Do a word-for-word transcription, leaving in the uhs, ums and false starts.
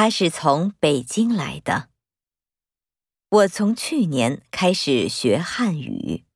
他是从北京来的。我从去年开始学汉语。